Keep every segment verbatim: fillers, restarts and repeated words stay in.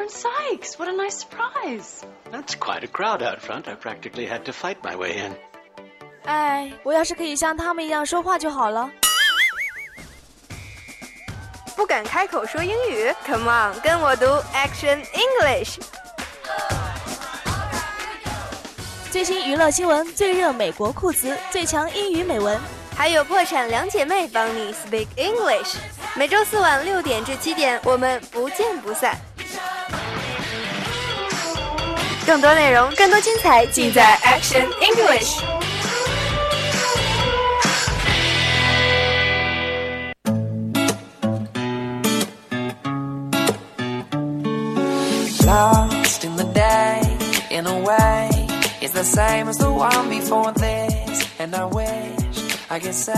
from Sykes. What a nice surprise. That's quite a crowd out front. I practically had to fight my way in. 哎，我要是可以像他们一样说话就好了。不敢开口说英语 ，Come on， 跟我读 Action English。最新娱乐新闻，最热美国酷词，最强英语美文，还有破产两姐妹帮你 Speak English。每周四晚六点至七点，我们不见不散。更多内容，更多精彩，尽在 Action English。Lost in the day, in a way, it's the same as the one before this. And I wish I could say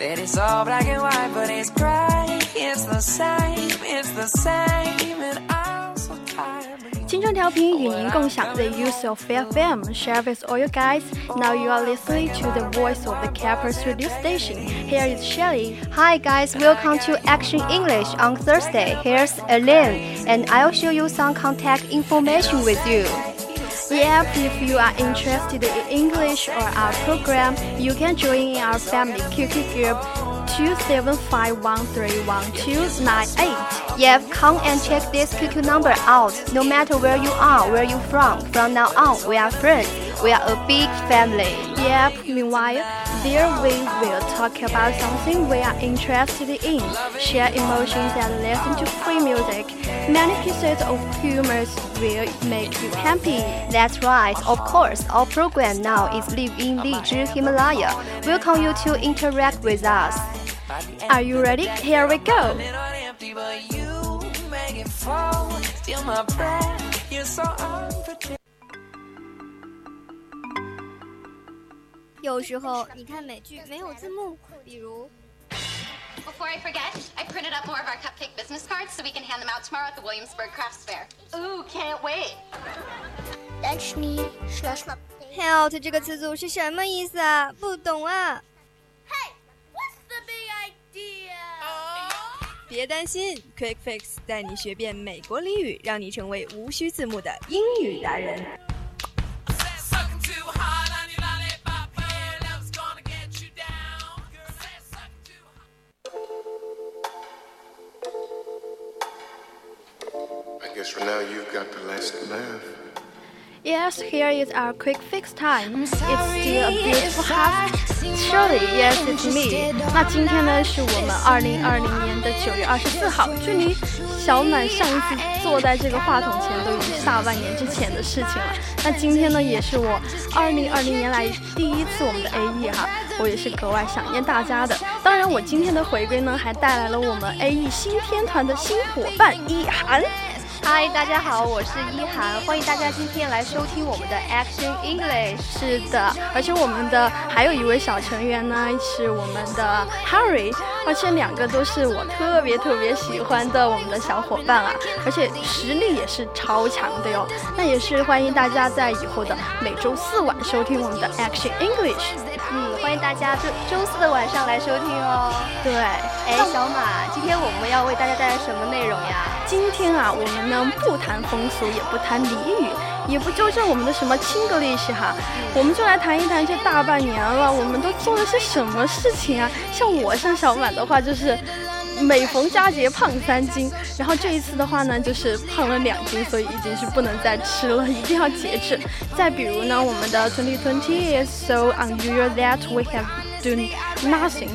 that it's all black and white, but it's gray. It's the same, it's the same, and I'm so tired. 青春调频与您共享 the use of F M. Share with all your guys. Now you are listening to the voice of the campus radio station. Here is Shelly. Hi guys, welcome to Action English on Thursday. Here's Elaine.And I'll show you some contact information with you. Yep, if you are interested in English or our program, you can join in our family Q Q group two seven five one three one two nine eight. Yep, come and check this Q Q number out. No matter where you are, where you're from, from now on, we are friends. We are a big family. Yep, meanwhile, there we will talk about something we are interested in, share emotions and listen to free music. Many pieces of humor will make you happy. That's right, of course, our program now is live in Liji Himalaya. Welcome you to interact with us. Are you ready? Here we go.有时候你看美剧没有字幕，比如 Before I forget, I printed up more of our cupcake business cards so we can hand them out tomorrow at the Williamsburg Craft Fair. Ooh, can't wait. That's me. Health 这个词组是什么意思啊？不懂啊。Hey, what's the big idea? Oh. 别担心 ，Quick Fix 带你学遍美国俚语，让你成为无需字幕的英语达人。Now you've got the last laugh. Yes, here is our quick fix time. Sorry, it's still a beautiful half. Surely, yes, it's me. 那今天呢是我们二零二零年的九月二十四号，距离小满上一次坐在这个话筒前都已经大半年之前的事情了。那今天呢也是我二零二零年来第一次我们的 A E 哈，我也是格外想念大家的。当然，我今天的回归呢还带来了我们 A E 新天团的新伙伴一涵。嗨，大家好，我是一涵，欢迎大家今天来收听我们的 Action English。是的，而且我们的还有一位小成员呢，是我们的 Harry， 而且两个都是我特别特别喜欢的我们的小伙伴啊，而且实力也是超强的哟。那也是欢迎大家在以后的每周四晚收听我们的 Action English。嗯，欢迎大家周周四的晚上来收听哦。对，哎，小马，今天我们要为大家带来什么内容呀？今天啊，我们呢。不谈风俗，也不谈俚语，也不纠正我们的什么亲格历史哈，我们就来谈一谈这大半年了，我们都做了些什么事情啊？像我像小满的话，就是每逢佳节胖三斤，然后这一次的话呢，就是胖了两斤，所以已经是不能再吃了，一定要节制。再比如呢，我们的twenty twenty is so unusual that we have done nothing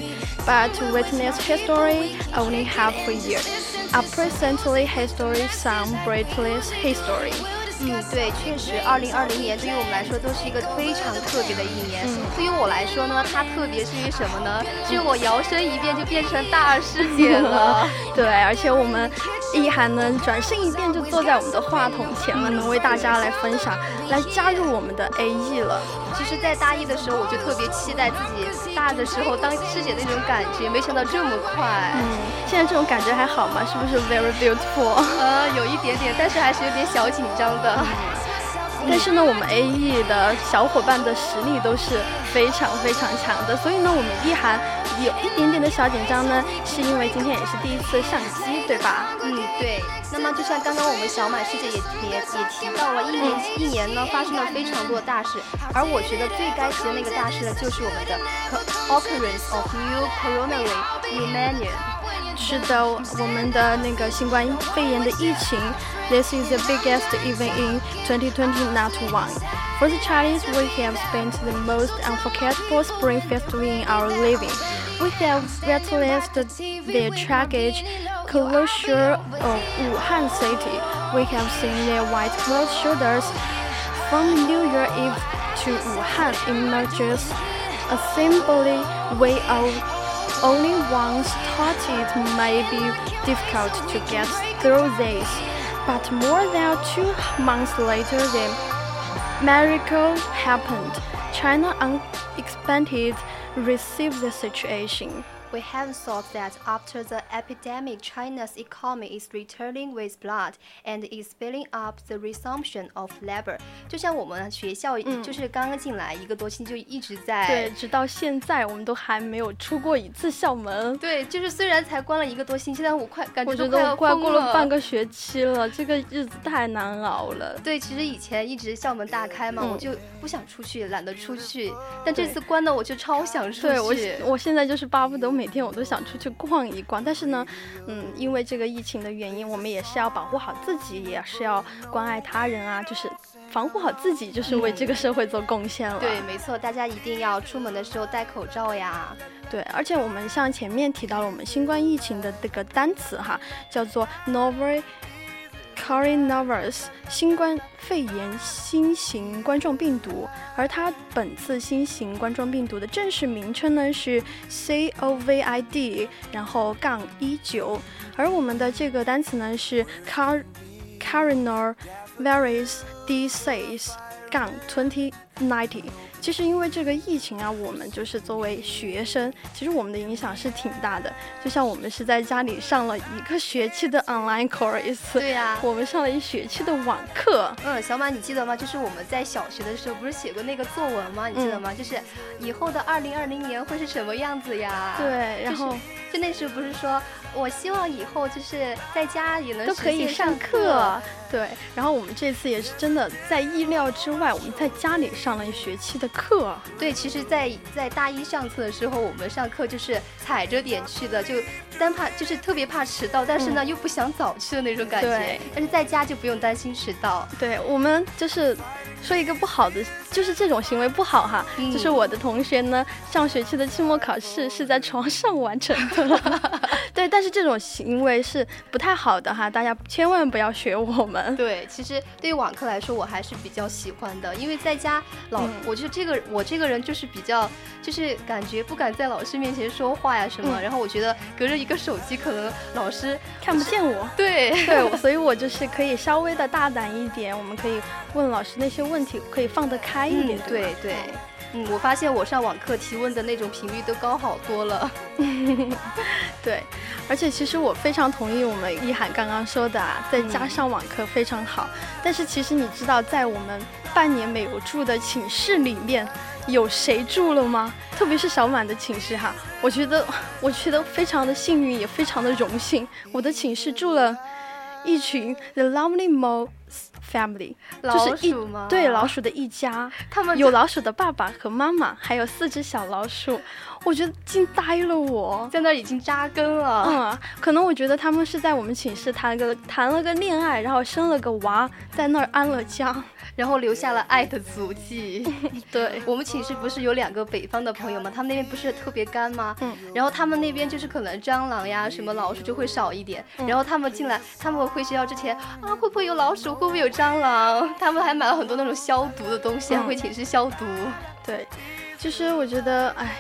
but to witness history only half a year.Are presently history, some breathless history. 嗯，对，确实，二零二零年对于我们来说都是一个非常特别的一年。嗯、对于我来说呢，它特别是于什么呢？是我摇身一变就变成大师姐了。对，而且我们一涵呢，转身一变就坐在我们的话筒前了，能为大家来分享，来加入我们的 A E 了。其实，在大一的时候，我就特别期待自己大的时候当师姐的那种感觉，没想到这么快。嗯，现在这种感觉还好吗？是不是 very beautiful？ 呃，有一点点，但是还是有点小紧张的。嗯但是呢，我们 A E 的小伙伴的实力都是非常非常强的，所以呢，我们一涵有一点点的小紧张呢，是因为今天也是第一次上机，对吧？嗯，对。那么就像刚刚我们小满师姐也也也提到了，一年一年呢发生了非常多的大事，而我觉得最该提的那个大事呢，就是我们的 occurrence of new coronary pneumonia。是的，我们的那个新冠肺炎的疫情 This is the biggest event in twenty twenty, not one. For the Chinese, we have spent the most unforgettable Spring Festival in our living. We have witnessed the tragic closure of Wuhan city. We have seen their white clothes shoulders. From New Year Eve to Wuhan emerges a symbolic way of only once thought it may be difficult to get through this, but more than two months later the miracle happened. China unexpectedly received the situation. We have thought that after the epidemic, China's economy is returning with blood and is speeding up the resumption of labor. 就像我们学校、嗯、就是刚刚进来一个多星期就一直在，对，直到现在我们都还没有出过一次校门。对，就是虽然才关了一个多星期，但我快感觉都快要疯了，我觉得我快过了半个学期了，这个日子太难熬了。对，其实以前一直校门大开嘛、嗯、我就不想出去，懒得出去，但这次关了我就超想出去。对， 我, 我现在就是巴不得每天我都想出去逛一逛，但是呢，嗯，因为这个疫情的原因，我们也是要保护好自己，也是要关爱他人啊，就是防护好自己，就是为这个社会做贡献了、嗯、对，没错，大家一定要出门的时候戴口罩呀。对，而且我们像前面提到了我们新冠疫情的这个单词哈，叫做 novel coronavirus， 新冠肺炎新型冠状病毒，而它本次新型冠状病毒的正式名称呢是 COVID 然后杠十九，而我们的这个单词呢是 car coronavirus disease 杠二零二零。其实因为这个疫情啊，我们就是作为学生，其实我们的影响是挺大的，就像我们是在家里上了一个学期的 online course。 对呀、啊，我们上了一学期的网课。嗯，小马你记得吗，就是我们在小学的时候不是写过那个作文吗，你记得吗、嗯、就是以后的二零二零年会是什么样子呀。对，然后、就是、就那时候不是说我希望以后就是在家也能都可以上课。对，然后我们这次也是真的在意料之外，我们在家里上了一学期的课。对，其实在在大一上课的时候，我们上课就是踩着点去的，就单怕就是特别怕迟到，但是呢、嗯、又不想早去的那种感觉，但是在家就不用担心迟到。对，我们就是说一个不好的，就是这种行为不好哈、嗯、就是我的同学呢上学期的期末考试是在床上完成的对，但是这种行为是不太好的哈，大家千万不要学我们。对，其实对于网课来说我还是比较喜欢的，因为在家老、嗯、我就这个我这个人就是比较就是感觉不敢在老师面前说话呀什么、嗯、然后我觉得隔着一个手机可能老师看不见我。对对，所以我就是可以稍微的大胆一点，我们可以问老师那些问题，可以放得开一点、嗯、对对, 对嗯，我发现我上网课提问的那种频率都高好多了对，而且其实我非常同意我们一涵刚刚说的啊，在家上网课非常好、嗯、但是其实你知道在我们半年没有住的寝室里面有谁住了吗？特别是小满的寝室哈，我觉得我觉得非常的幸运也非常的荣幸，我的寝室住了一群 The Lovely Moles Family， 老鼠吗？就是、对，老鼠的一家，他们有老鼠的爸爸和妈妈，还有四只小老鼠。我觉得惊呆了我，在那已经扎根了。嗯，可能我觉得他们是在我们寝室谈个谈了个恋爱，然后生了个娃，在那儿安了家，然后留下了爱的足迹对，我们寝室不是有两个北方的朋友吗，他们那边不是特别干吗、嗯、然后他们那边就是可能蟑螂呀什么老鼠就会少一点、嗯、然后他们进来他们回学校之前啊，会不会有老鼠，会不会有蟑螂，他们还买了很多那种消毒的东西、嗯、还会寝室消毒。对，就是我觉得哎，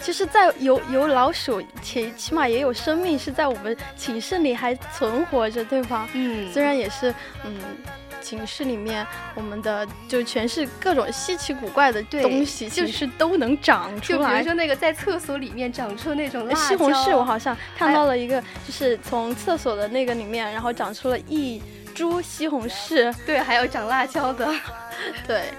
其实在有有老鼠起起码也有生命是在我们寝室里还存活着，对吧？嗯，虽然也是嗯寝室里面我们的就全是各种稀奇古怪的东西，其实都能长出来，就比如说那个在厕所里面长出那种辣椒，西红柿，我好像看到了一个就是从厕所的那个里面然后长出了一株西红柿。对，还有长辣椒的对，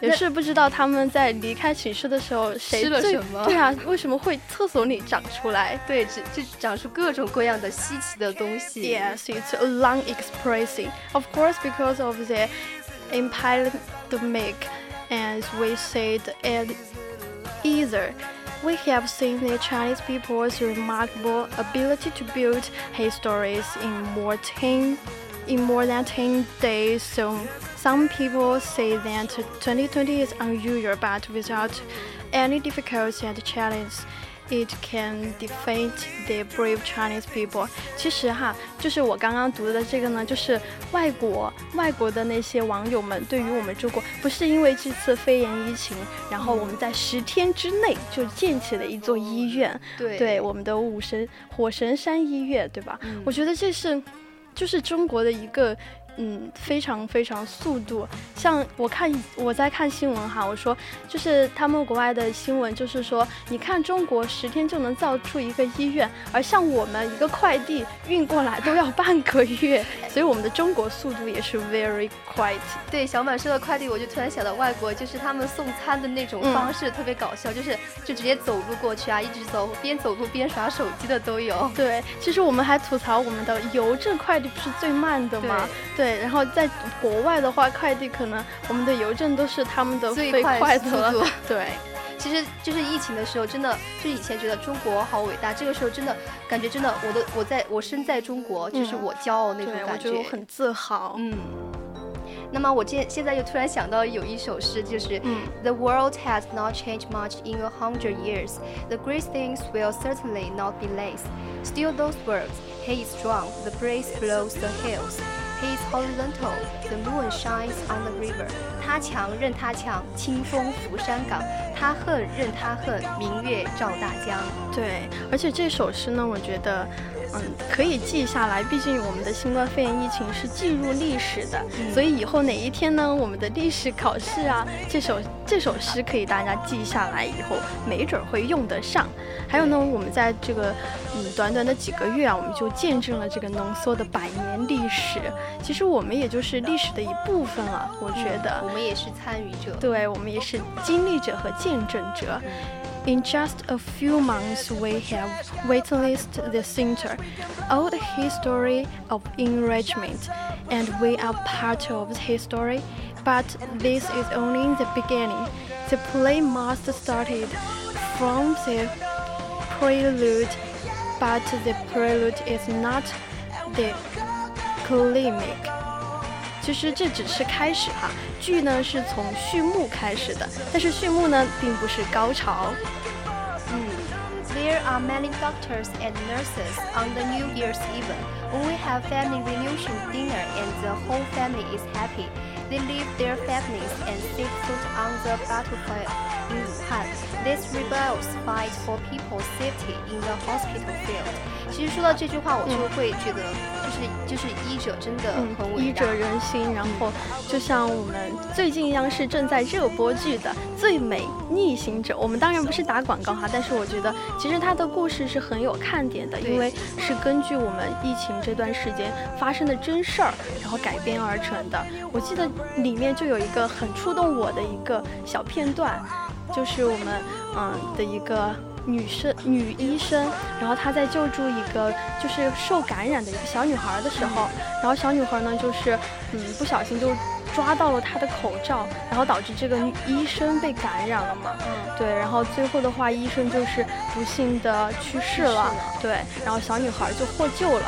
也是不知道他们在离开寝室的时候谁吃了什么。对啊，为什么会厕所里长出来？对，这这长出各种各样的稀奇的东西。Yes, it's a long expressing. Of course, because of the epidemic, as we said, and either.We have seen the Chinese people's remarkable ability to build histories in more, ten, in more than ten days, so some people say that twenty twenty is unusual, but without any difficulty and challenge, it can defeat the brave Chinese people. 其实哈，就是我刚刚读的这个呢，就是外国外国的那些网友们对于我们中国，不是因为这次肺炎疫情，然后我们在十天之内就建起了一座医院，对，对，我们的武神火神山医院，对吧？嗯，我觉得这是就是中国的一个。嗯，非常非常速度。像我看我在看新闻哈，我说就是他们国外的新闻，就是说你看中国十天就能造出一个医院，而像我们一个快递运过来都要半个月，所以我们的中国速度也是 very quiet。对，小满说的快递，我就突然想到外国就是他们送餐的那种方式，嗯，特别搞笑，就是就直接走路过去啊，一直走，边走路边耍手机的都有。对，其实我们还吐槽我们的邮政快递不是最慢的吗？对。对对，然后在国外的话，快递可能我们的邮政都是他们的最快速度。对，其实就是疫情的时候，真的就以前觉得中国好伟大，这个时候真的感觉真的，我的我在我身在中国，就是我骄傲那种感觉，嗯，我觉得我很自豪。嗯。那么我现在又突然想到有一首诗，就是，嗯，The world has not changed much in a hundred years. The great things will certainly not be less. Still those words, he is strong, the breeze blows the hills.He is horizontal, the moon shines on the river. 他强任他强，清风拂山岗；他恨任他恨，明月照大江。对，而且这首诗呢，我觉得，嗯，可以记下来。毕竟我们的新冠肺炎疫情是记入历史的，嗯，所以以后哪一天呢，我们的历史考试啊，这首这首诗可以大家记下来，以后没准会用得上。还有呢，我们在这个嗯短短的几个月啊，我们就见证了这个浓缩的百年历史。其实我们也就是历史的一部分了，我觉得，嗯，我们也是参与者，对，我们也是经历者和见证者。In just a few months, we have witnessed the center of the history of enrichment, and we are part of the history. But this is only the beginning. The play must started from the prelude, but the prelude is not the climax。其实这只是开始哈，剧呢是从序幕开始的，但是序幕呢并不是高潮。嗯 ，There are many doctors and nurses on the New Year's Eve. When we have family reunion dinner and the whole family is happy, they leave their families and set foot on the battlefield in Wuhan. These rebels fight for people's safety in the hospital field.其实说到这句话，我就会觉得，就是就是医者真的很伟大，嗯，医者仁心。然后就像我们最近央视正在热播剧的《最美逆行者》，我们当然不是打广告哈，但是我觉得其实它的故事是很有看点的，因为是根据我们疫情这段时间发生的真事儿，然后改编而成的。我记得里面就有一个很触动我的一个小片段，就是我们嗯的一个。女生女医生，然后她在救助一个就是受感染的一个小女孩的时候，然后小女孩呢就是嗯不小心就抓到了她的口罩，然后导致这个医生被感染了嘛，嗯，对，然后最后的话医生就是不幸的去世了，对，然后小女孩就获救了。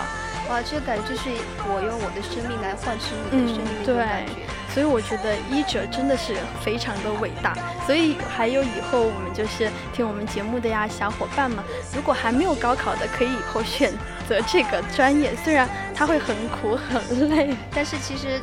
哇，这感觉就是我用我的生命来换取你的生命的感觉，嗯，对，所以我觉得医者真的是非常的伟大。所以还有以后我们就是听我们节目的呀小伙伴们，如果还没有高考的，可以以后选择这个专业，虽然它会很苦很累，但是其实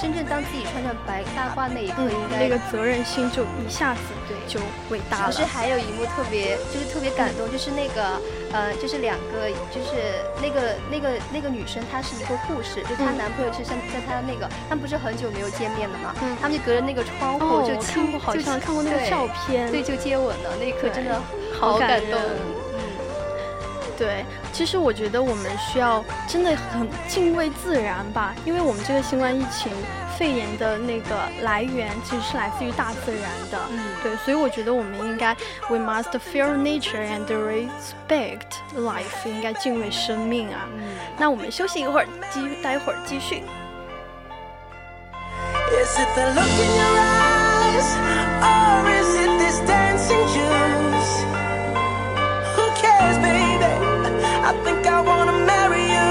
真正当自己穿上白大褂那一刻，应该，嗯，那个责任心就一下子就伟大了。其实还有一幕特别就是特别感动，嗯，就是那个呃，就是两个，就是那个那个那个女生，她是一个护士，就她男朋友是像在她的那个，他们不是很久没有见面了吗？嗯，他们就隔着那个窗户，哦，就亲，就好像看过那个照片，对，对就接吻了，那一刻真的好感动。感嗯，对，其实我觉得我们需要真的很敬畏自然吧，因为我们这个新冠疫情肺炎的那个来源其实是来自于大自然的，嗯，对，所以我觉得我们应该 we must fear nature and respect life， 应该敬畏生命啊。嗯，那我们休息一会儿，继待会儿继续。Is it the look in your eyes, or is it this dancing juice? Who cares, baby? I think I wanna marry you.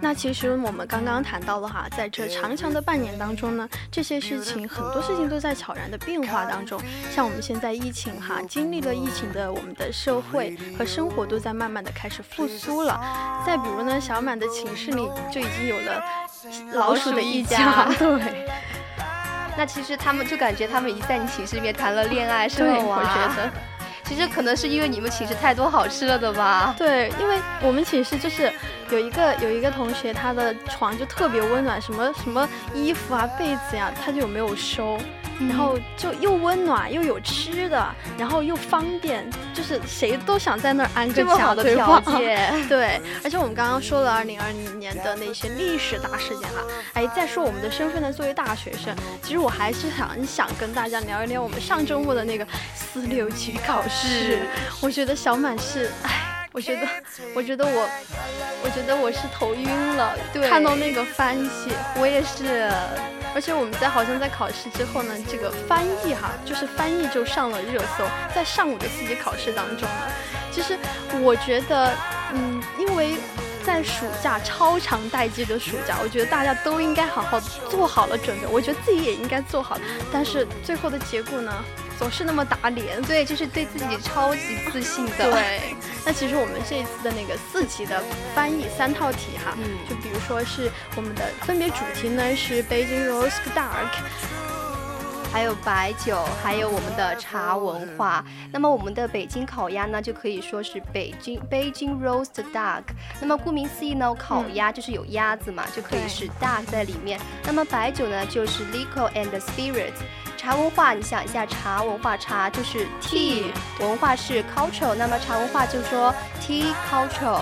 那其实我们刚刚谈到了哈，在这长长的半年当中呢，这些事情很多事情都在悄然的变化当中。像我们现在疫情哈，经历了疫情的我们的社会和生活都在慢慢的开始复苏了。再比如呢，小满的寝室里就已经有了老鼠的一家，对。那其实他们就感觉他们已经在你寝室里面谈了恋爱，是吗？我觉得。其实可能是因为你们寝室太多好吃了的吧？对，因为我们寝室就是有一个有一个同学，他的床就特别温暖，什么什么衣服啊、被子呀、啊，他就没有收，然后就又温暖又有吃的，然后又方便，就是谁都想在那儿安个脚的条件。对，而且我们刚刚说了二零二零年的那些历史大事件哈，哎，再说我们的身份呢，作为大学生，其实我还是很想跟大家聊一聊我们上周末的那个四六级考试。是，我觉得小满是，哎，我觉得，我觉得我，我觉得我是头晕了，对，看到那个翻译，我也是，而且我们在好像在考试之后呢，这个翻译哈，就是翻译就上了热搜，在上午的四级考试当中呢，其实我觉得，嗯，因为。在暑假超长待机的暑假，我觉得大家都应该好好做好了准备，我觉得自己也应该做好了，但是最后的结果呢，总是那么打脸，对，就是对自己超级自信的。对，那其实我们这一次的那个四级的翻译三套题哈，嗯，就比如说是我们的分别主题呢是 Beijing Roast Duck。还有白酒，还有我们的茶文化。那么我们的北京烤鸭呢，就可以说是北京 Beijing Roast Duck。那么顾名思义呢，烤鸭就是有鸭子嘛，嗯，就可以是 duck 在里面。那么白酒呢，就是 liquor and spirits。茶文化，你想一下，茶文化，茶就是 tea， 文化是 culture， 那么茶文化就说 tea culture。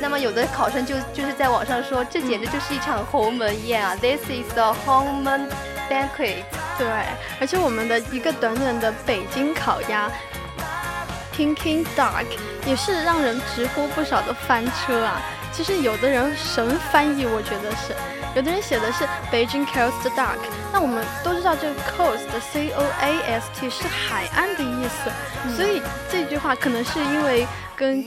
那么有的考生就就是在网上说，这简直就是一场鸿门宴啊，嗯，This is a 鸿门banquet。对，而且我们的一个短短的北京烤鸭 Peking Duck 也是让人直呼不少的翻车啊。其实有的人神翻译，我觉得是有的人写的是 Beijing Coast Duck， 那我们都知道这个 Coast C O A S T 是海岸的意思，嗯，所以这句话可能是因为跟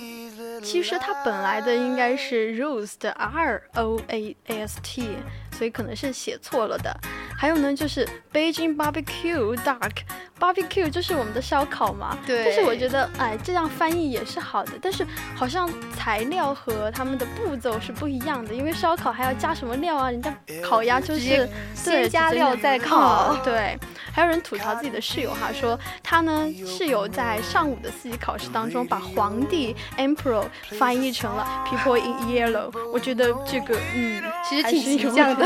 其实它本来的应该是 roast R O A S T， 所以可能是写错了的。还有呢，就是 Beijing Barbecue Duck， Barbecue 就是我们的烧烤嘛。对。但是我觉得，哎，这样翻译也是好的，但是好像材料和他们的步骤是不一样的，因为烧烤还要加什么料啊？人家烤鸭就是先加料再烤。对。还有人吐槽自己的室友哈，说他呢室友在上午的四级考试当中把皇帝 Emperor。翻译成了 People in Yellow， 我觉得这个嗯，其实挺形象的，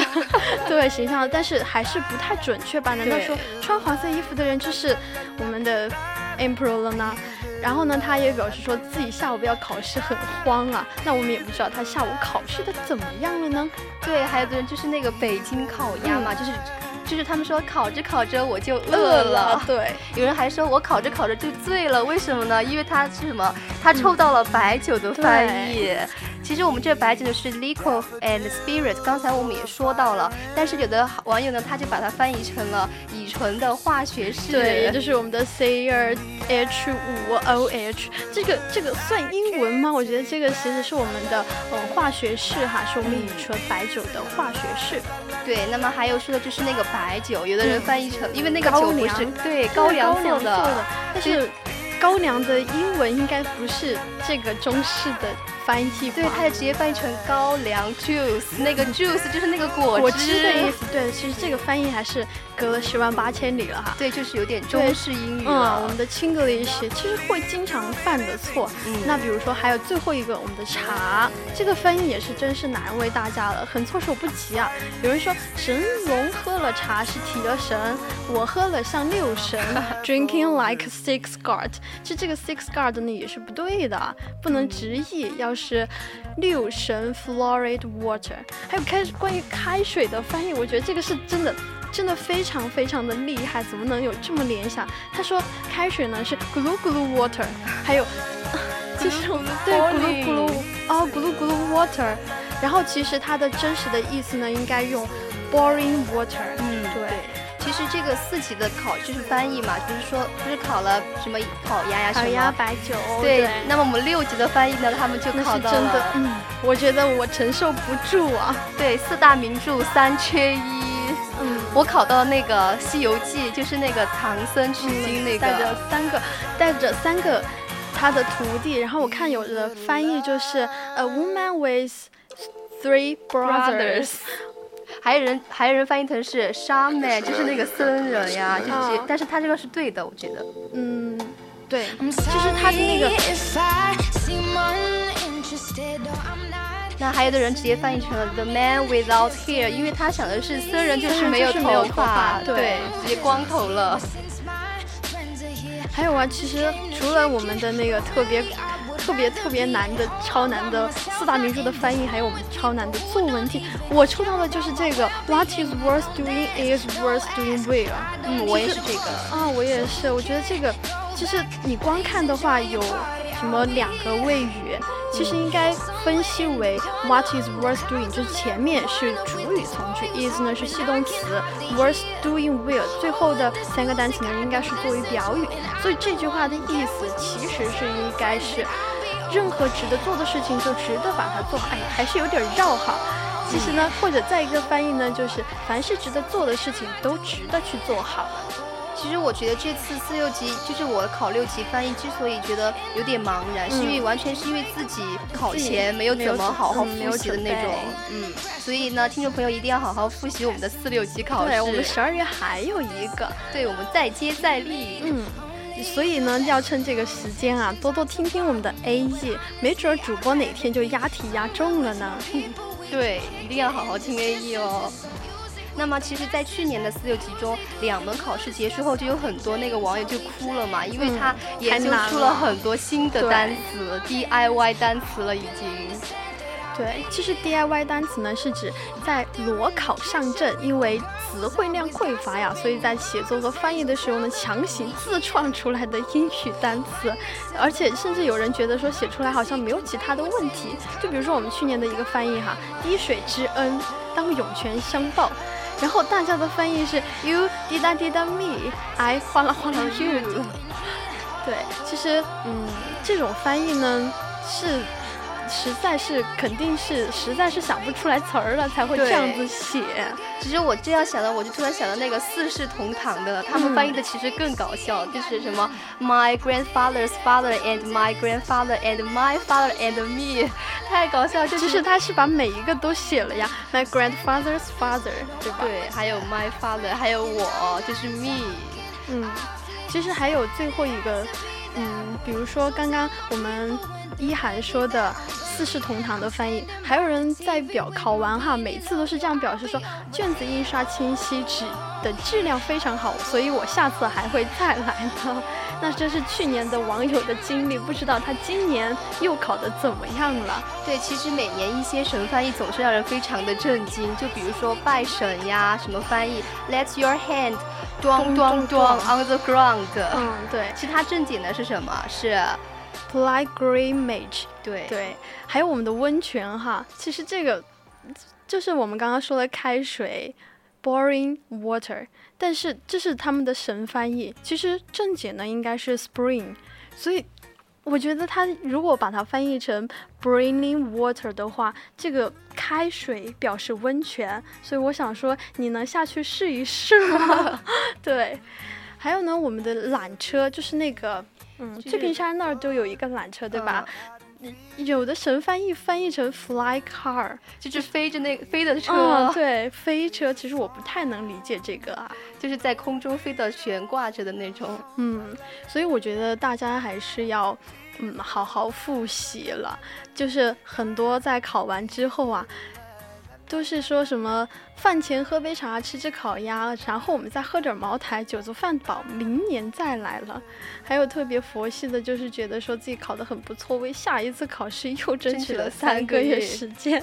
对，形象的，但是还是不太准确吧？难道说穿黄色衣服的人就是我们的 Emperor 了呢？然后呢，他也表示说自己下午要考试很慌啊，那我们也不知道他下午考试的怎么样了呢？对，还有的人就是那个北京烤鸭嘛，嗯，就是。就是他们说烤着烤着我就饿了，对，有人还说我烤着烤着就醉了，为什么呢？因为他是什么？他抽到了白酒的翻译。其实我们这白酒是 liquor and spirits， 刚才我们也说到了，但是有的网友呢，他就把它翻译成了乙醇的化学式，对，也就是我们的 C H five O H。这个这个算英文吗？我觉得这个其实是我们的嗯化学式哈，是我们乙醇白酒的化学式。对，那么还有说的就是那个白。白酒，有的人翻译成，嗯，因为那个酒不是对高粱做的，但是高粱的英文应该不是这个中式的翻译法，对，它直接翻译成高粱 juice， 那个 juice 就是那个果 汁, 果汁的意思。对，其实这个翻译还是隔了十万八千里了哈。对，就是有点中式英语了。嗯，我们的 Chinglish 其实会经常犯的错。嗯，那比如说还有最后一个我们的茶，这个翻译也是真是难为大家了，很措手不及啊。有人说神龙喝了茶是提了神，我喝了像六神Drinking like six guard， 其实这个 six guard 呢也是不对的，不能直译，要是六神 florid water。 还有开关于开水的翻译，我觉得这个是真的真的非常非常的厉害，怎么能有这么联想。他说开水呢是 glu glu water， 还有其实我们对 glu glu 哦 glu glu water， 然后其实它的真实的意思呢应该用 boring water。 嗯，对，其实这个四级的考就是翻译嘛，就是说不是考了什么烤鸭呀什么烤鸭白酒。 对, 对那么我们六级的翻译呢，他们就考到了，那是真的。嗯，我觉得我承受不住啊。对，四大名著三缺一。嗯，我考到那个西游记，就是那个唐僧取经那个、嗯、带着三个带着三个他的徒弟，然后我看有的翻译就是 A woman with three brothers， 还有人还有人翻译成是沙妹，就是那个僧人呀，就是，但是他这个是对的，我觉得。嗯，对，就是他的那个。那还有的人直接翻译成了 the man without hair， 因为他想的是僧人就是没有头 发, 没有头发 对, 对，直接光头了。还有啊，其实除了我们的那个特别。特别特别难的超难的四大名著的翻译，还有我们超难的作文题，我抽到的就是这个 What is worth doing is worth doing well。 嗯，我也是这个啊、哦、我也是。我觉得这个就是你光看的话有什么两个谓语，其实应该分析为 what is worth doing 就是前面是主语从句， is 呢是系动词， worth doing well 最后的三个单词呢应该是作为表语。所以这句话的意思其实是应该是任何值得做的事情就值得把它做好。哎，还是有点绕哈。其实呢，或者再一个翻译呢，就是凡是值得做的事情都值得去做好。其实我觉得这次四六级就是我考六级翻译之所以觉得有点茫然、嗯、是因为完全是因为自己考前没有怎么好好复习的那种。 嗯, 嗯，所以呢听众朋友一定要好好复习我们的四六级考试。对，我们十二月还有一个，对，我们再接再厉。嗯，所以呢要趁这个时间啊多多听听我们的 A E， 没准主播哪天就押题押中了呢。对，一定要好好听 A E 哦。那么其实在去年的四六级中，两门考试结束后就有很多那个网友就哭了嘛，因为他研究出了很多新的单词、嗯、D I Y 单词了已经。对，其实 D I Y 单词呢是指在裸考上阵，因为词汇量匮乏呀，所以在写作和翻译的时候呢强行自创出来的英语单词。而且甚至有人觉得说写出来好像没有其他的问题，就比如说我们去年的一个翻译哈，滴水之恩当涌泉相报，然后大家的翻译是 You did that did that me I 哗啦哗啦 you。 对，其实嗯，这种翻译呢是实在是肯定是实在是想不出来词儿了才会这样子写。其实我这样想的，我就突然想到那个四世同堂的，他们翻译的其实更搞笑、嗯、就是什么 my grandfather's father and my grandfather and my father and me， 太搞笑。就是其实他是把每一个都写了呀， my grandfather's father 对吧，对，还有 my father 还有我就是 me。 嗯，其实还有最后一个嗯，比如说刚刚我们一涵说的四世同堂的翻译，还有人在表考完哈，每次都是这样表示说卷子印刷清晰，纸的质量非常好，所以我下次还会再来的。那这是去年的网友的经历，不知道他今年又考得怎么样了。对，其实每年一些神翻译总是让人非常的震惊，就比如说拜神呀什么翻译 Let your hand Dong Dong Dong on the ground。 嗯，对，其他正经的是什么，是 Pilgrimage。 对对，还有我们的温泉哈，其实这个就是我们刚刚说的开水 Boring water， 但是这是他们的神翻译，其实正解呢应该是 spring， 所以我觉得他如果把它翻译成 bringing water 的话，这个开水表示温泉，所以我想说你能下去试一试吗？对，还有呢我们的缆车，就是那个嗯，翠屏山那儿都有一个缆车对吧、嗯，有的神翻译翻译成 fly car， 就是飞着那飞的车、嗯、对，飞车。其实我不太能理解这个啊，就是在空中飞的悬挂着的那种。嗯，所以我觉得大家还是要嗯好好复习了，就是很多在考完之后啊都是说什么饭前喝杯茶，吃只烤鸭，然后我们再喝点茅台，酒足饭饱，明年再来了。还有特别佛系的，就是觉得说自己考得很不错，为下一次考试又争取了三个月时间。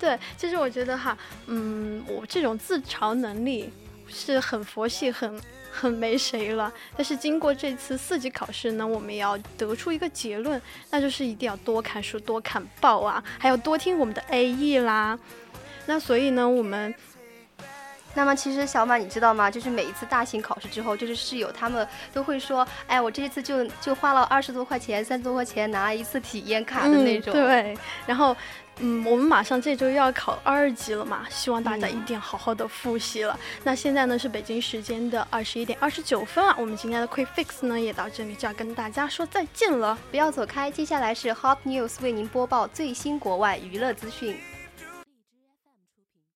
对，其实我觉得哈，嗯，我这种自嘲能力是很佛系，很。很没谁了，但是经过这次四级考试呢，我们也要得出一个结论，那就是一定要多看书，多看报啊，还要多听我们的 A E 啦。那所以呢，我们那么其实小马你知道吗，就是每一次大型考试之后，就是室友他们都会说，哎，我这一次就就花了二十多块钱三十多块钱拿一次体验卡的那种、嗯、对。然后嗯，我们马上这周要考二级了嘛，希望大家一定好好的复习了、嗯、那现在呢是北京时间的二十一点二十九分啊，我们今天的 Quick Fix 呢也到这里就要跟大家说再见了，不要走开，接下来是 Hot News 为您播报最新国外娱乐资讯。